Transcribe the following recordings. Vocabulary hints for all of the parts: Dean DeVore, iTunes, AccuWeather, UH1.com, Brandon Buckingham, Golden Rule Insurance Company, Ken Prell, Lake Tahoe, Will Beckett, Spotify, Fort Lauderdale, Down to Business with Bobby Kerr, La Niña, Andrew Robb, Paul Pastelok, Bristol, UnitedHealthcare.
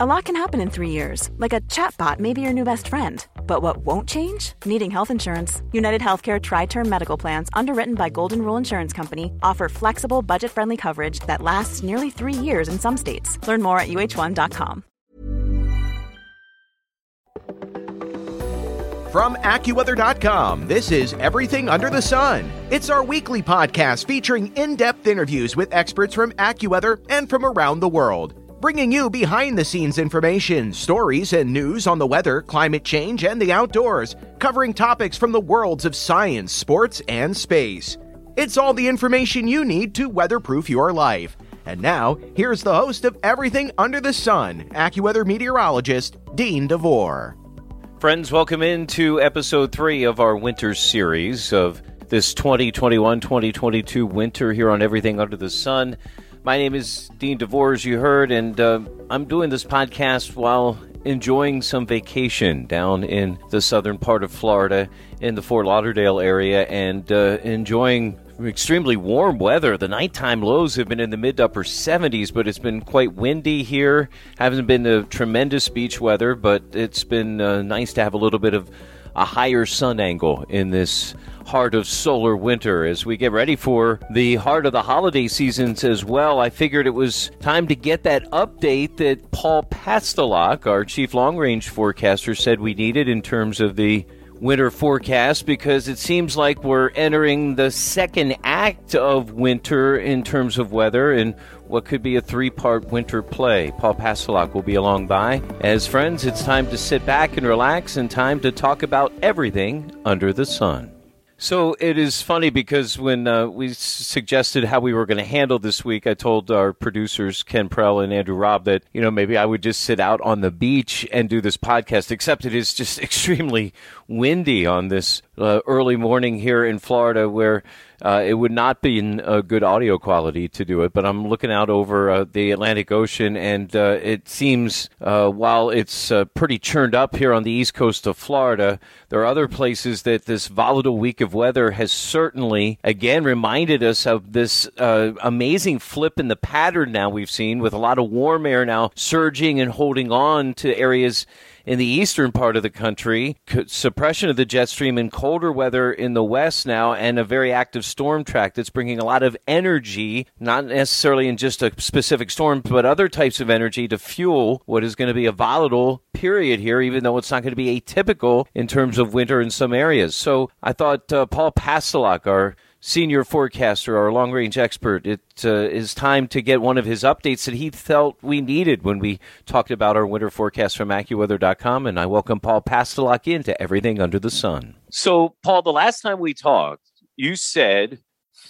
A lot can happen in 3 years, like a chatbot may be your new best friend. But what won't change? Needing health insurance. UnitedHealthcare Tri-Term Medical Plans, underwritten by Golden Rule Insurance Company, offer flexible, budget-friendly coverage that lasts nearly 3 years in some states. Learn more at UH1.com. From AccuWeather.com, this is Everything Under the Sun. It's our weekly podcast featuring in-depth interviews with experts from AccuWeather and from around the world, bringing you behind-the-scenes information, stories, and news on the weather, climate change, and the outdoors, covering topics from the worlds of science, sports, and space. It's all the information you need to weatherproof your life. And now, here's the host of Everything Under the Sun, AccuWeather meteorologist Dean DeVore. Friends, welcome into Episode 3 of our winter series of this 2021-2022 winter here on Everything Under the Sun. My name is Dean DeVore, as you heard, and I'm doing this podcast while enjoying some vacation down in the southern part of Florida in the Fort Lauderdale area, and enjoying extremely warm weather. The nighttime lows have been in the mid to upper 70s, but it's been quite windy here. Hasn't been a tremendous beach weather, but it's been nice to have a little bit of a higher sun angle in this heart of solar winter as we get ready for the heart of the holiday seasons as well. I figured it was time to get that update that Paul Pastelok, our chief long-range forecaster, said we needed in terms of the winter forecast, because it seems like we're entering the second act of winter in terms of weather and what could be a three-part winter play. Paul Pastelok will be along by. As friends, it's time to sit back and relax and time to talk about everything under the sun. So it is funny because when we suggested how we were going to handle this week, I told our producers, Ken Prell and Andrew Robb, that, you know, maybe I would just sit out on the beach and do this podcast, except it is just extremely windy on this early morning here in Florida where it would not be in good audio quality to do it. But I'm looking out over the Atlantic Ocean, and it seems while it's pretty churned up here on the east coast of Florida, there are other places that this volatile week of weather has certainly, again, reminded us of this amazing flip in the pattern now we've seen, with a lot of warm air now surging and holding on to areas in the eastern part of the country, suppression of the jet stream and colder weather in the west now, and a very active storm track that's bringing a lot of energy, not necessarily in just a specific storm, but other types of energy to fuel what is going to be a volatile period here, even though it's not going to be atypical in terms of winter in some areas. So I thought Paul Pastelok, our senior forecaster, our long-range expert, it is time to get one of his updates that he felt we needed when we talked about our winter forecast from AccuWeather.com, and I welcome Paul Pastelok into Everything Under the Sun. So, Paul, the last time we talked, you said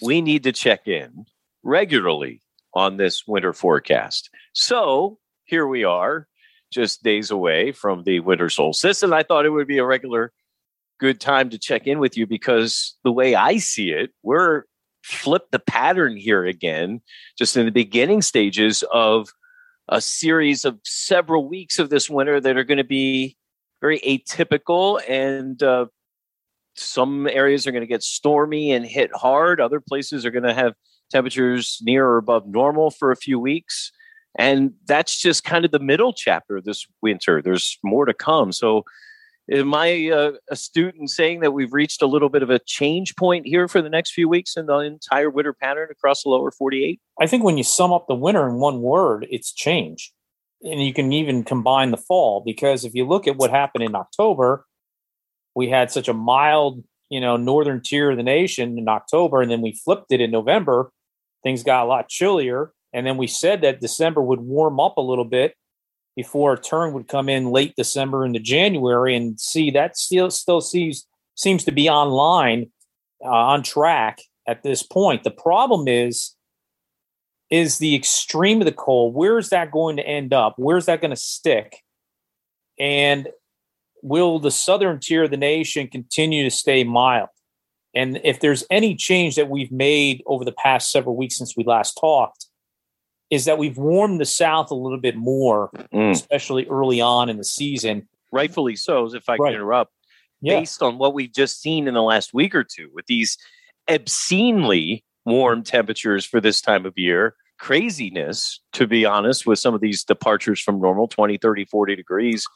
we need to check in regularly on this winter forecast. So here we are, just days away from the winter solstice, and I thought it would be a regular good time to check in with you because the way I see it, we're flipped the pattern here again, just in the beginning stages of a series of several weeks of this winter that are going to be very atypical. And some areas are going to get stormy and hit hard. Other places are going to have temperatures near or above normal for a few weeks. And that's just kind of the middle chapter of this winter. There's more to come. So am I astute in saying that we've reached a little bit of a change point here for the next few weeks in the entire winter pattern across the lower 48? I think when you sum up the winter in one word, it's change. And you can even combine the fall, because if you look at what happened in October, we had such a mild, northern tier of the nation in October, and then we flipped it in November. Things got a lot chillier. And then we said that December would warm up a little bit before a turn would come in late December into January, and see that still seems to be online, on track at this point. The problem is the extreme of the cold. Where is that going to end up? Where's that going to stick? And will the southern tier of the nation continue to stay mild? And if there's any change that we've made over the past several weeks since we last talked, is that we've warmed the South a little bit more, especially early on in the season. Rightfully so, if I can interrupt. Yeah. Based on what we've just seen in the last week or two with these obscenely warm temperatures for this time of year, craziness, to be honest, with some of these departures from normal, 20, 30, 40 degrees.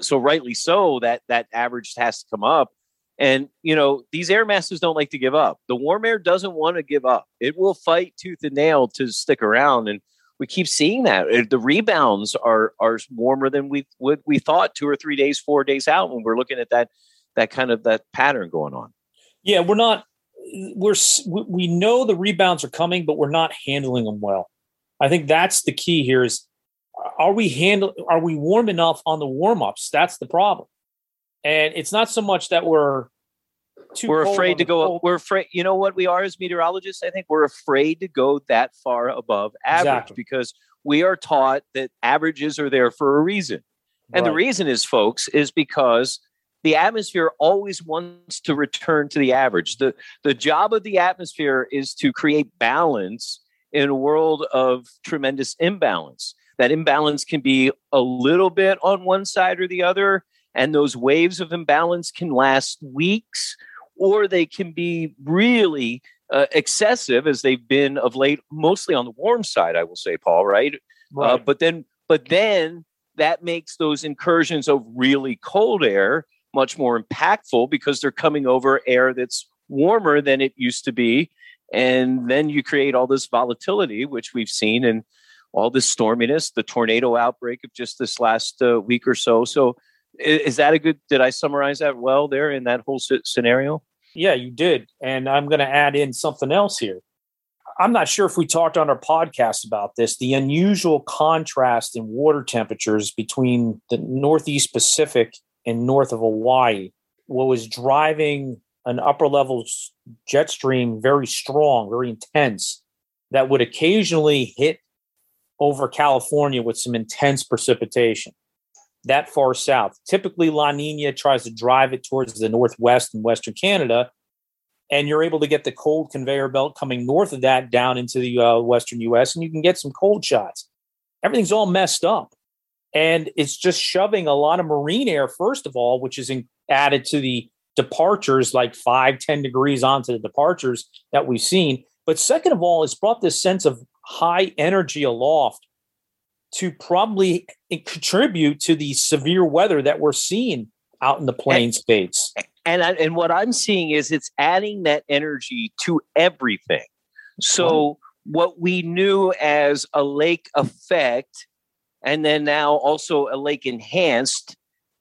So rightly so, that average has to come up. And, you know, these air masses don't like to give up. The warm air doesn't want to give up. It will fight tooth and nail to stick around. And we keep seeing that. The rebounds are warmer than we thought 2 or 3 days, 4 days out when we're looking at that kind of that pattern going on. Yeah, we know the rebounds are coming, but we're not handling them well. I think that's the key here is, are we warm enough on the warm-ups? That's the problem. And it's not so much that we're afraid to go up. We're afraid. You know what we are as meteorologists? I think we're afraid to go that far above average because we are taught that averages are there for a reason. And the reason is, folks, is because the atmosphere always wants to return to the average. The job of the atmosphere is to create balance in a world of tremendous imbalance. That imbalance can be a little bit on one side or the other. And those waves of imbalance can last weeks, or they can be really excessive, as they've been of late, mostly on the warm side, I will say, Paul, right? But then that makes those incursions of really cold air much more impactful because they're coming over air that's warmer than it used to be. And then you create all this volatility, which we've seen, and all this storminess, the tornado outbreak of just this last week or so. So is that did I summarize that well there in that whole scenario? Yeah, you did. And I'm going to add in something else here. I'm not sure if we talked on our podcast about this, the unusual contrast in water temperatures between the Northeast Pacific and north of Hawaii. What was driving an upper level jet stream very strong, very intense, that would occasionally hit over California with some intense precipitation. That far south. Typically, La Niña tries to drive it towards the northwest and western Canada, and you're able to get the cold conveyor belt coming north of that down into the western U.S., and you can get some cold shots. Everything's all messed up, and it's just shoving a lot of marine air, first of all, which is added to the departures, like 5, 10 degrees onto the departures that we've seen. But second of all, it's brought this sense of high energy aloft to probably contribute to the severe weather that we're seeing out in the plain states. And what I'm seeing is it's adding that energy to everything. So what we knew as a lake effect, and then now also a lake enhanced,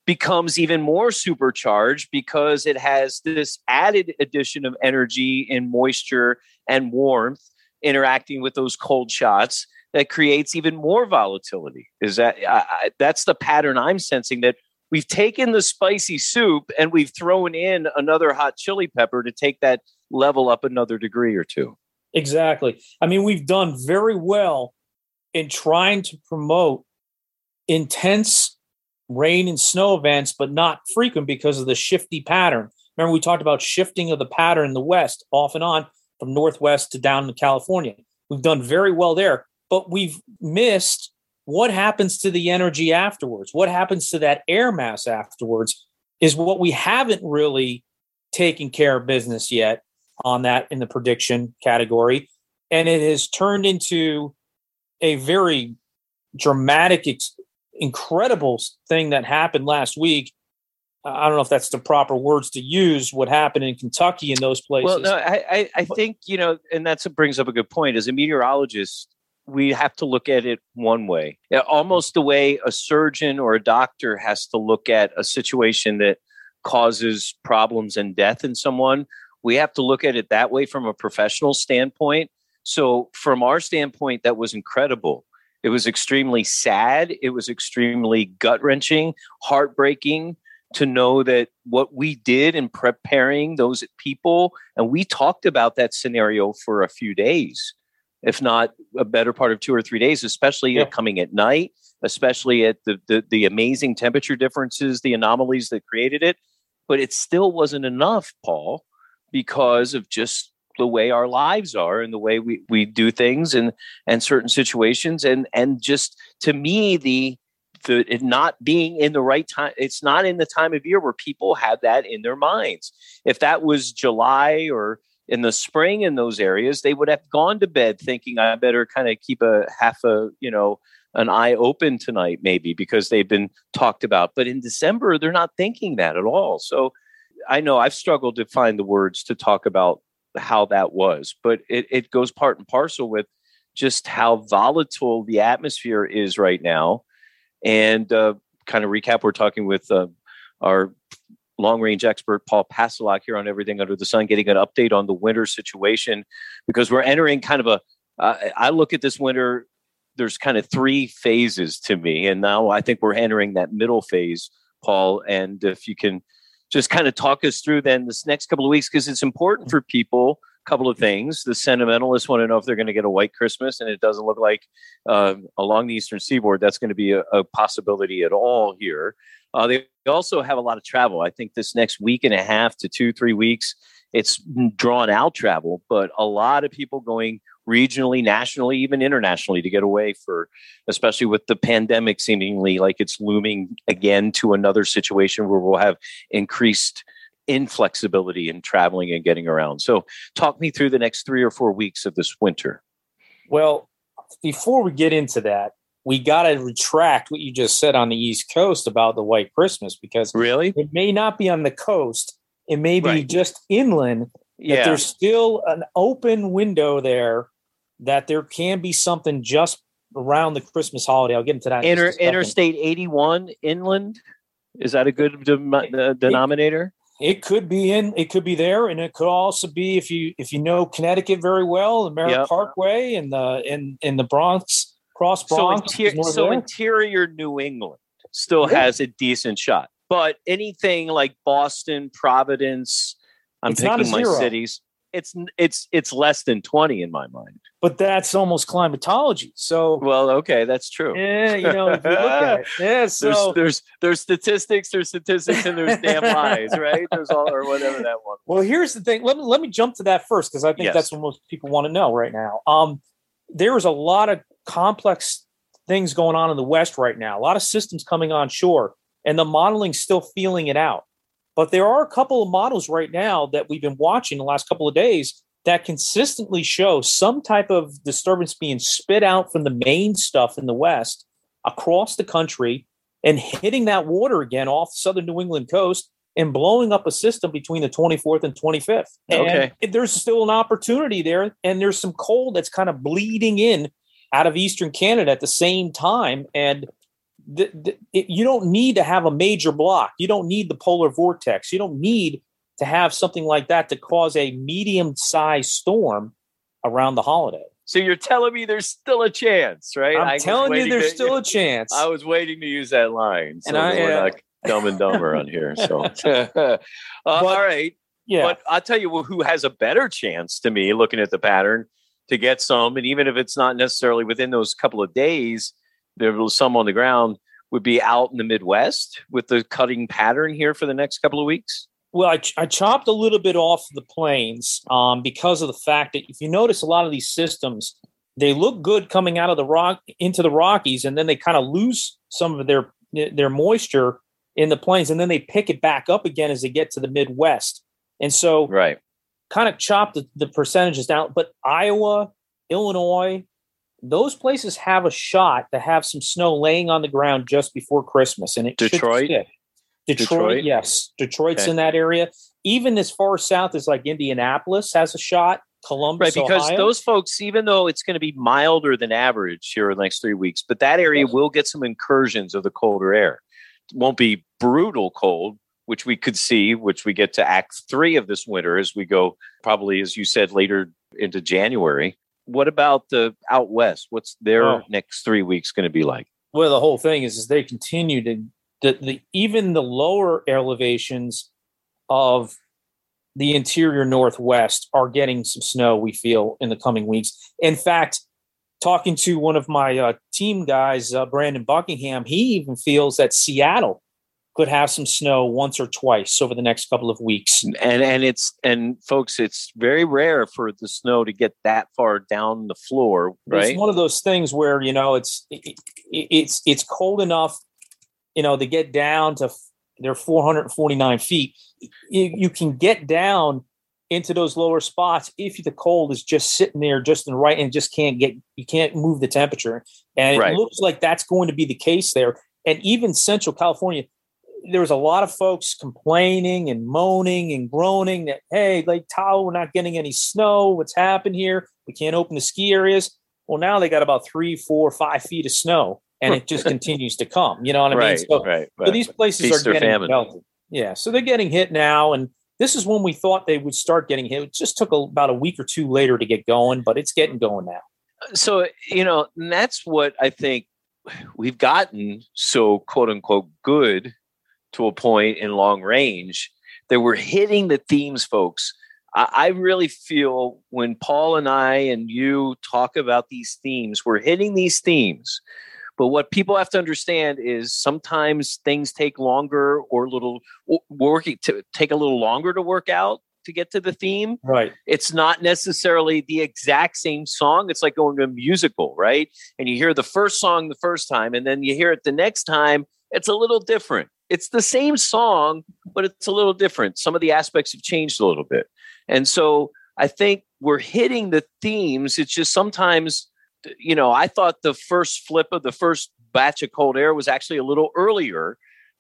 becomes even more supercharged because it has this added addition of energy and moisture and warmth interacting with those cold shots. That creates even more volatility. Is that that's the pattern I'm sensing, that we've taken the spicy soup and we've thrown in another hot chili pepper to take that level up another degree or two. Exactly. I mean, we've done very well in trying to promote intense rain and snow events, but not frequent because of the shifty pattern. Remember, we talked about shifting of the pattern in the West off and on from Northwest to down to California. We've done very well there. But we've missed what happens to the energy afterwards. What happens to that air mass afterwards is what we haven't really taken care of business yet on that in the prediction category. And it has turned into a very dramatic, incredible thing that happened last week. I don't know if that's the proper words to use, what happened in Kentucky and those places. Well, no, I think, you know, and that brings up a good point. As a meteorologist, we have to look at it one way, almost the way a surgeon or a doctor has to look at a situation that causes problems and death in someone. We have to look at it that way from a professional standpoint. So from our standpoint, that was incredible. It was extremely sad. It was extremely gut-wrenching, heartbreaking to know that what we did in preparing those people, and we talked about that scenario for a few days, if not a better part of 2 or 3 days, especially coming at night, especially at the amazing temperature differences, the anomalies that created it. But it still wasn't enough, Paul, because of just the way our lives are and the way we do things and certain situations. And just to me, the it not being in the right time, it's not in the time of year where people have that in their minds. If that was July or in the spring in those areas, they would have gone to bed thinking, I better kind of keep a half a, you know, an eye open tonight, maybe, because they've been talked about. But in December, they're not thinking that at all. So I know I've struggled to find the words to talk about how that was, but it goes part and parcel with just how volatile the atmosphere is right now. And kind of recap, we're talking with our long-range expert, Paul Pastelok, here on Everything Under the Sun, getting an update on the winter situation, because we're entering kind of I look at this winter, there's kind of three phases to me. And now I think we're entering that middle phase, Paul. And if you can just kind of talk us through then this next couple of weeks, because it's important for people, a couple of things. The sentimentalists want to know if they're going to get a white Christmas, and it doesn't look like along the Eastern Seaboard that's going to be a possibility at all here. They also have a lot of travel. I think this next week and a half to 2-3 weeks, it's drawn out travel, but a lot of people going regionally, nationally, even internationally to get away for, especially with the pandemic seemingly like it's looming again to another situation where we'll have increased inflexibility in traveling and getting around. So talk me through the next 3 or 4 weeks of this winter. Well, before we get into that, we got to retract what you just said on the East Coast about the white Christmas, because really it may not be on the coast. It may be just inland. Yeah. There's still an open window there that there can be something just around the Christmas holiday. I'll get into that. Interstate 81 inland. Is that a good denominator? It could be it could be there, and it could also be if you know Connecticut very well, the Merritt Parkway and the Bronx. Cross Bronx, interior New England still has a decent shot, but anything like Boston, Providence, I'm picking my cities. It's less than 20 in my mind. But that's almost climatology. So okay, that's true. Yeah, if you look at it, there's statistics, and there's damn lies, right? There's all or whatever that one. Well, here's the thing. Let me jump to that first, because I think that's what most people want to know right now. There is a lot of complex things going on in the West right now, a lot of systems coming on shore, and the modeling's still feeling it out. But there are a couple of models right now that we've been watching the last couple of days that consistently show some type of disturbance being spit out from the main stuff in the West across the country and hitting that water again off the southern New England coast and blowing up a system between the 24th and 25th. Okay. And there's still an opportunity there, and there's some cold that's kind of bleeding in out of Eastern Canada at the same time. And you don't need to have a major block. You don't need the polar vortex. You don't need to have something like that to cause a medium-sized storm around the holiday. So you're telling me there's still a chance, right? I'm telling you there's still a chance. I was waiting to use that line. So we're not dumb and dumber on here. So all right. Yeah. But I'll tell you who has a better chance to me looking at the pattern to get some, and even if it's not necessarily within those couple of days, there was some on the ground, would be out in the Midwest with the cutting pattern here for the next couple of weeks. Well, I chopped a little bit off the plains because of the fact that if you notice a lot of these systems, they look good coming out of the rock into the Rockies, and then they kind of lose some of their moisture in the plains, and then they pick it back up again as they get to the Midwest. And so kind of chop the percentages down, but Iowa, Illinois, those places have a shot to have some snow laying on the ground just before Christmas, and it should stick. Detroit, yes. Detroit's in that area. Even as far south as like Indianapolis has a shot, Columbus, right, because Ohio. Those folks, even though it's going to be milder than average here in the next 3 weeks, but that area will get some incursions of the colder air. It won't be brutal cold, which we could see, which we get to act 3 of this winter as we go probably, as you said, later into January. What about the out West? What's their next 3 weeks going to be like? Well, the whole thing is they continue to even the lower elevations of the interior Northwest are getting some snow, we feel, in the coming weeks. In fact, talking to one of my team guys, Brandon Buckingham, he even feels that Seattle could have some snow once or twice over the next couple of weeks. And folks, it's very rare for the snow to get that far down the floor, right? It's one of those things where, it's cold enough, to get down to 449 feet. You can get down into those lower spots if the cold is just sitting there just in right and just can't move the temperature. And It looks like that's going to be the case there. And even Central California, there was a lot of folks complaining and moaning and groaning that, hey, Lake Tahoe, we're not getting any snow. What's happened here? We can't open the ski areas. Well, now they got about 3, 4, 5 feet of snow, and it just continues to come. You know what I mean? So these places are getting melted. Yeah, so they're getting hit now, and this is when we thought they would start getting hit. It just took about a week or two later to get going, but it's getting going now. So, and that's what I think we've gotten so, quote unquote, good to a point in long range that we're hitting the themes, folks. I really feel when Paul and I and you talk about these themes, we're hitting these themes. But what people have to understand is sometimes things take longer take a little longer to work out to get to the theme. Right. It's not necessarily the exact same song. It's like going to a musical, right? And you hear the first song the first time, and then you hear it the next time. It's a little different. It's the same song, but it's a little different. Some of the aspects have changed a little bit. And so I think we're hitting the themes. It's just sometimes... I thought the first flip of the first batch of cold air was actually a little earlier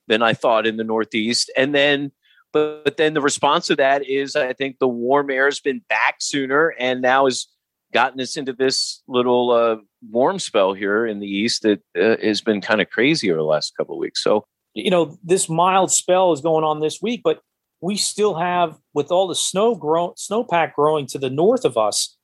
than I thought in the Northeast. And then, but then the response to that is, I think the warm air has been back sooner and now has gotten us into this little warm spell here in the East that has been kind of crazy over the last couple of weeks. So, this mild spell is going on this week, but we still have, with all the snowpack growing to the north of us,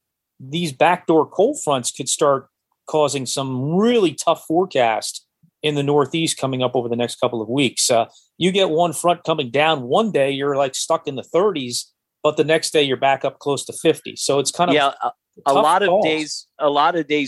these backdoor cold fronts could start causing some really tough forecast in the Northeast coming up over the next couple of weeks. You get one front coming down one day, you're like stuck in the 30s, but the next day you're back up close to 50. So it's kind of a lot of days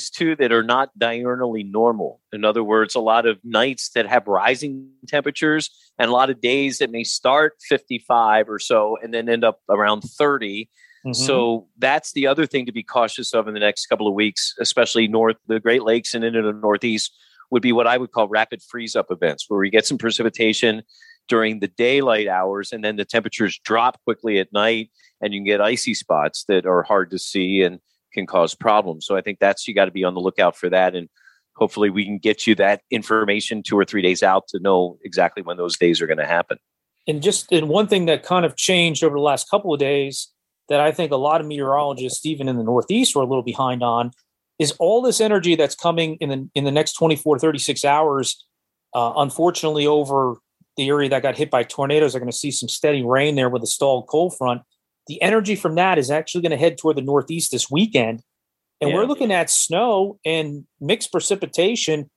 too that are not diurnally normal. In other words, a lot of nights that have rising temperatures and a lot of days that may start 55 or so and then end up around 30. Mm-hmm. So that's the other thing to be cautious of in the next couple of weeks, especially north, the Great Lakes and into the Northeast, would be what I would call rapid freeze-up events, where we get some precipitation during the daylight hours, and then the temperatures drop quickly at night, and you can get icy spots that are hard to see and can cause problems. So I think you got to be on the lookout for that, and hopefully we can get you that information 2 or 3 days out to know exactly when those days are going to happen. And one thing that kind of changed over the last couple of days that I think a lot of meteorologists, even in the Northeast, were a little behind on, is all this energy that's coming in the next 24, 36 hours, unfortunately, over the area that got hit by tornadoes. They're going to see some steady rain there with a stalled cold front. The energy from that is actually going to head toward the Northeast this weekend. And we're looking at snow and mixed precipitation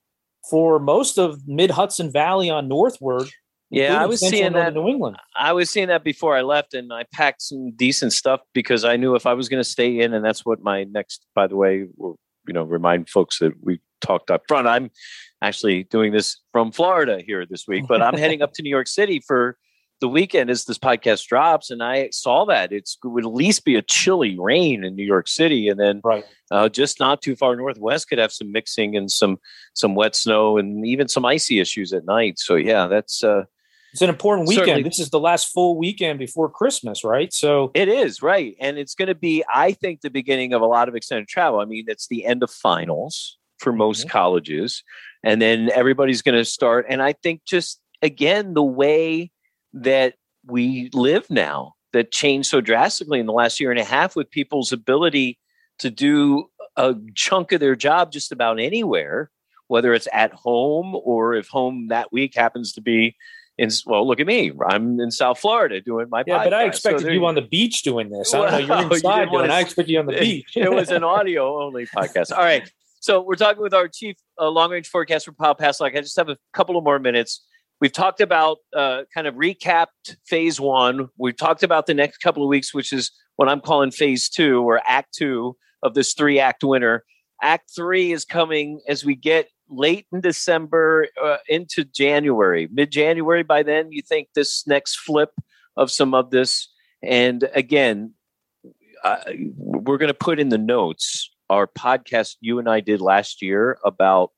for most of mid-Hudson Valley on northward. Yeah, I was seeing that in New England. I was seeing that before I left, and I packed some decent stuff because I knew if I was going to stay in, and that's what my next, by the way, remind folks that we talked up front. I'm actually doing this from Florida here this week, but I'm heading up to New York City for the weekend as this podcast drops. And I saw that it would at least be a chilly rain in New York City. And then just not too far northwest could have some mixing and some wet snow and even some icy issues at night. So yeah, that's... It's an important weekend. Certainly. This is the last full weekend before Christmas, right? So it is, right. And it's going to be, I think, the beginning of a lot of extended travel. I mean, it's the end of finals for most colleges. And then everybody's going to start. And I think just, again, the way that we live now that changed so drastically in the last year and a half with people's ability to do a chunk of their job just about anywhere, whether it's at home or if home that week happens to be, look at me. I'm in South Florida doing my podcast. But I expected you on the beach doing this. I don't know. You're inside doing it. I expected you on the beach. It was an audio-only podcast. All right. So we're talking with our chief long-range forecaster, Paul Pastelok. I just have a couple of more minutes. We've talked about kind of recapped phase one. We've talked about the next couple of weeks, which is what I'm calling phase two or act two of this three-act winter. Act three is coming as we get late in December into January, mid-January. By then, you think this next flip of some of this. And again, we're going to put in the notes our podcast you and I did last year about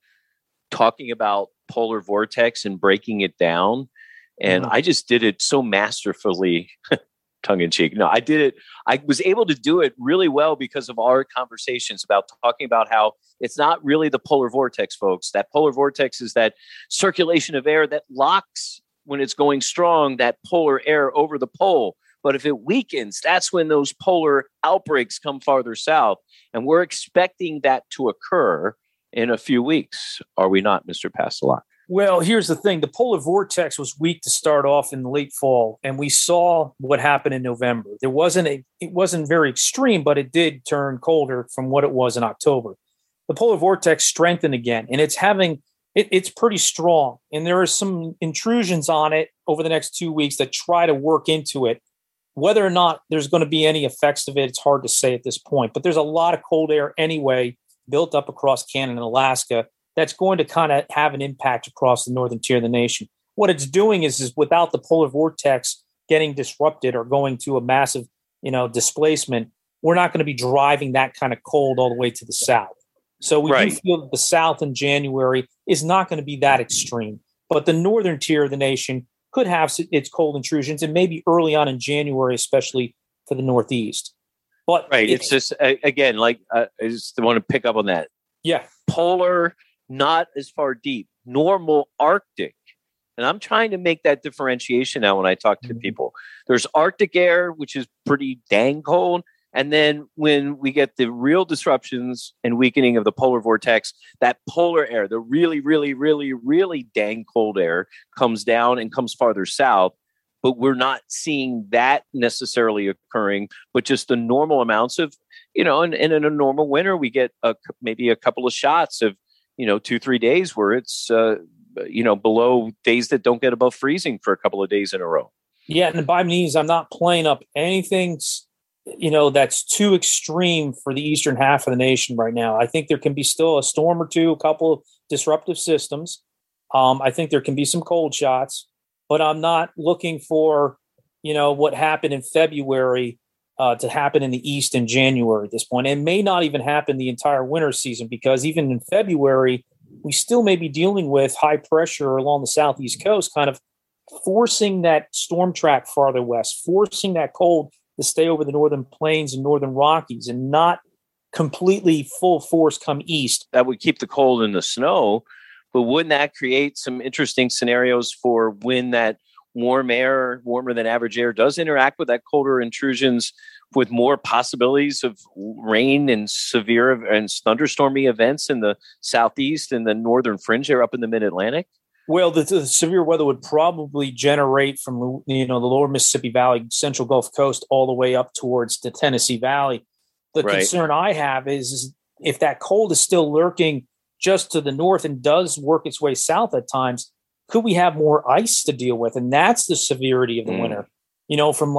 talking about polar vortex and breaking it down. And I just did it so masterfully tongue in cheek. No, I did it. I was able to do it really well because of our conversations about talking about how it's not really the polar vortex, folks. That polar vortex is that circulation of air that locks, when it's going strong, that polar air over the pole. But if it weakens, that's when those polar outbreaks come farther south. And we're expecting that to occur in a few weeks. Are we not, Mr. Pastelok? Well, here's the thing. The polar vortex was weak to start off in late fall, and we saw what happened in November. It wasn't very extreme, but it did turn colder from what it was in October. The polar vortex strengthened again, and it's pretty strong. And there are some intrusions on it over the next 2 weeks that try to work into it. Whether or not there's going to be any effects of it, it's hard to say at this point. But there's a lot of cold air anyway built up across Canada and Alaska that's going to kind of have an impact across the northern tier of the nation. What it's doing is without the polar vortex getting disrupted or going to a massive, displacement, we're not going to be driving that kind of cold all the way to the south. So we do feel that the south in January is not going to be that extreme. But the northern tier of the nation could have its cold intrusions, and maybe early on in January, especially for the Northeast. But it's just, again, I just want to pick up on that. Yeah. Polar, not as far deep, normal Arctic. And I'm trying to make that differentiation now when I talk to people. There's Arctic air, which is pretty dang cold. And then when we get the real disruptions and weakening of the polar vortex, that polar air, the really, really, really, really dang cold air comes down and comes farther south. But we're not seeing that necessarily occurring, but just the normal amounts of, and in a normal winter, we get maybe a couple of shots of, 2-3 days where it's, below days that don't get above freezing for a couple of days in a row. Yeah. And by means, I'm not playing up anything, that's too extreme for the eastern half of the nation right now. I think there can be still a storm or two, a couple of disruptive systems. I think there can be some cold shots, but I'm not looking for, what happened in February to happen in the east in January at this point. It may not even happen the entire winter season, because even in February, we still may be dealing with high pressure along the southeast coast, kind of forcing that storm track farther west, forcing that cold to stay over the northern plains and northern Rockies and not completely full force come east. That would keep the cold and the snow, but wouldn't that create some interesting scenarios for when that warm air, warmer than average air, does interact with that colder intrusions, with more possibilities of rain and severe and thunderstormy events in the southeast and the northern fringe there up in the mid-Atlantic? Well, the severe weather would probably generate from, the lower Mississippi Valley, central Gulf Coast, all the way up towards the Tennessee Valley. The concern I have is if that cold is still lurking just to the north and does work its way south at times, could we have more ice to deal with? And that's the severity of the winter, from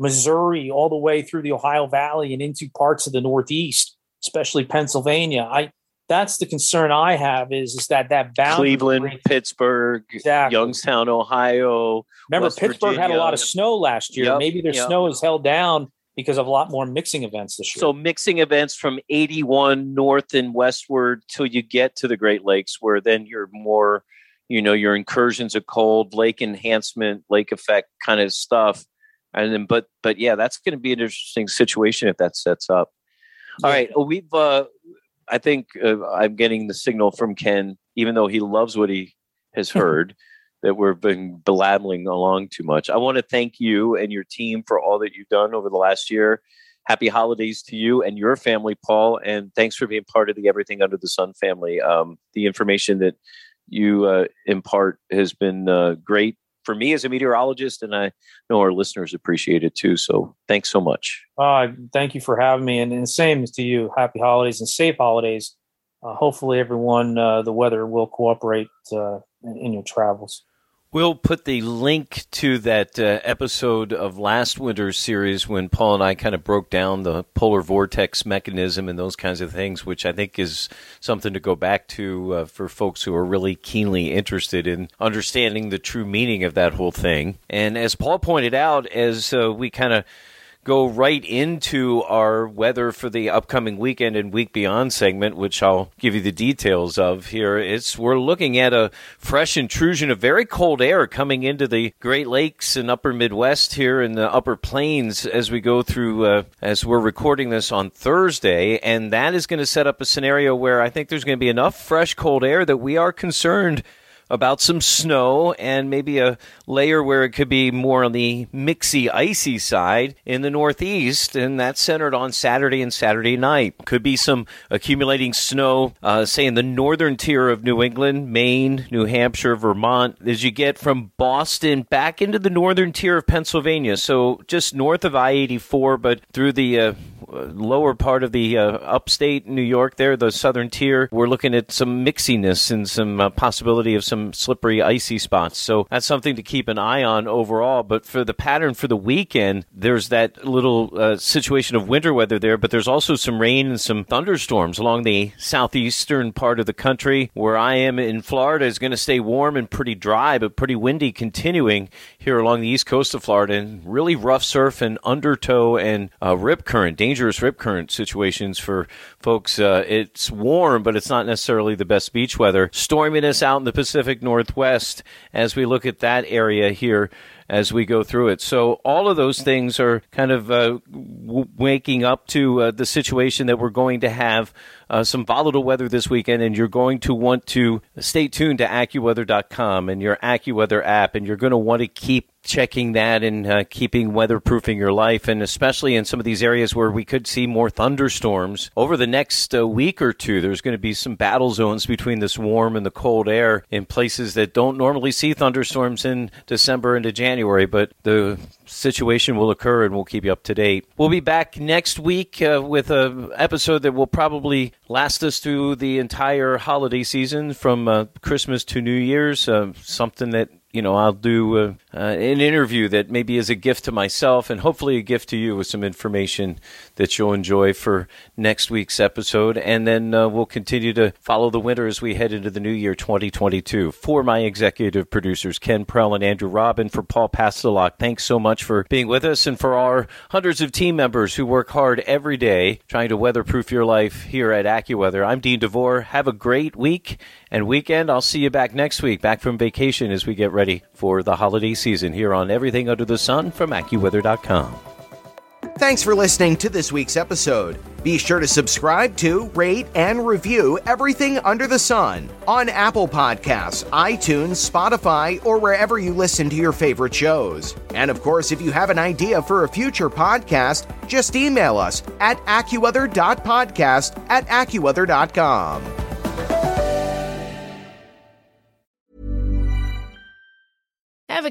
Missouri all the way through the Ohio Valley and into parts of the Northeast, especially Pennsylvania. That's the concern I have is that boundary. Cleveland, Pittsburgh, exactly. Youngstown, Ohio. Remember, West Pittsburgh Virginia. Had a lot of snow last year. Yep, maybe their snow is held down because of a lot more mixing events this year. So mixing events from 81 north and westward till you get to the Great Lakes, where then you're more, your incursions of cold, lake enhancement, lake effect kind of stuff. And then, but yeah, that's going to be an interesting situation if that sets up. All right. Well, we've, I think I'm getting the signal from Ken, even though he loves what he has heard, that we've been blabbering along too much. I want to thank you and your team for all that you've done over the last year. Happy holidays to you and your family, Paul. And thanks for being part of the Everything Under the Sun family. The information that you impart has been great for me as a meteorologist, and I know our listeners appreciate it too. So thanks so much. Thank you for having me. And same to you. Happy holidays and safe holidays. Hopefully everyone, the weather will cooperate in your travels. We'll put the link to that episode of last winter's series when Paul and I kind of broke down the polar vortex mechanism and those kinds of things, which I think is something to go back to for folks who are really keenly interested in understanding the true meaning of that whole thing. And as Paul pointed out, as we kind of go right into our weather for the upcoming weekend and week beyond segment, which I'll give you the details of here. We're looking at a fresh intrusion of very cold air coming into the Great Lakes and upper Midwest here in the upper plains as we go through, as we're recording this on Thursday. And that is going to set up a scenario where I think there's going to be enough fresh cold air that we are concerned about some snow and maybe a layer where it could be more on the mixy, icy side in the northeast, and that's centered on Saturday and Saturday night. Could be some accumulating snow, say in the northern tier of New England, Maine, New Hampshire, Vermont, as you get from Boston back into the northern tier of Pennsylvania, so just north of I-84, but through the lower part of the upstate New York there, the southern tier, we're looking at some mixiness and some possibility of some slippery, icy spots. So that's something to keep an eye on overall. But for the pattern for the weekend, there's that little situation of winter weather there, but there's also some rain and some thunderstorms along the southeastern part of the country. Where I am in Florida is going to stay warm and pretty dry, but pretty windy continuing here along the east coast of Florida, and really rough surf and undertow and rip current, dangerous rip current situations for folks. It's warm, but it's not necessarily the best beach weather. Storminess out in the Pacific Northwest as we look at that area here as we go through it. So all of those things are kind of waking up to the situation that we're going to have some volatile weather this weekend, and you're going to want to stay tuned to AccuWeather.com and your AccuWeather app, and you're going to want to keep checking that and keeping weatherproofing your life, and especially in some of these areas where we could see more thunderstorms. Over the next week or two, there's going to be some battle zones between this warm and the cold air in places that don't normally see thunderstorms in December into January, but the situation will occur, and we'll keep you up to date. We'll be back next week with an episode that will probably last us through the entire holiday season from Christmas to New Year's, something that I'll do an interview that maybe is a gift to myself and hopefully a gift to you with some information that you'll enjoy for next week's episode. And then we'll continue to follow the winter as we head into the new year 2022. For my executive producers, Ken Prell and Andrew Robb, for Paul Pastelok, thanks so much for being with us, and for our hundreds of team members who work hard every day trying to weatherproof your life here at AccuWeather. I'm Dean DeVore. Have a great week and weekend. I'll see you back next week, back from vacation as we get ready for the holiday season here on Everything Under the Sun from AccuWeather.com. Thanks for listening to this week's episode. Be sure to subscribe to, rate, and review Everything Under the Sun on Apple Podcasts, iTunes, Spotify, or wherever you listen to your favorite shows. And of course, if you have an idea for a future podcast, just email us at AccuWeather.podcast@AccuWeather.com. Ever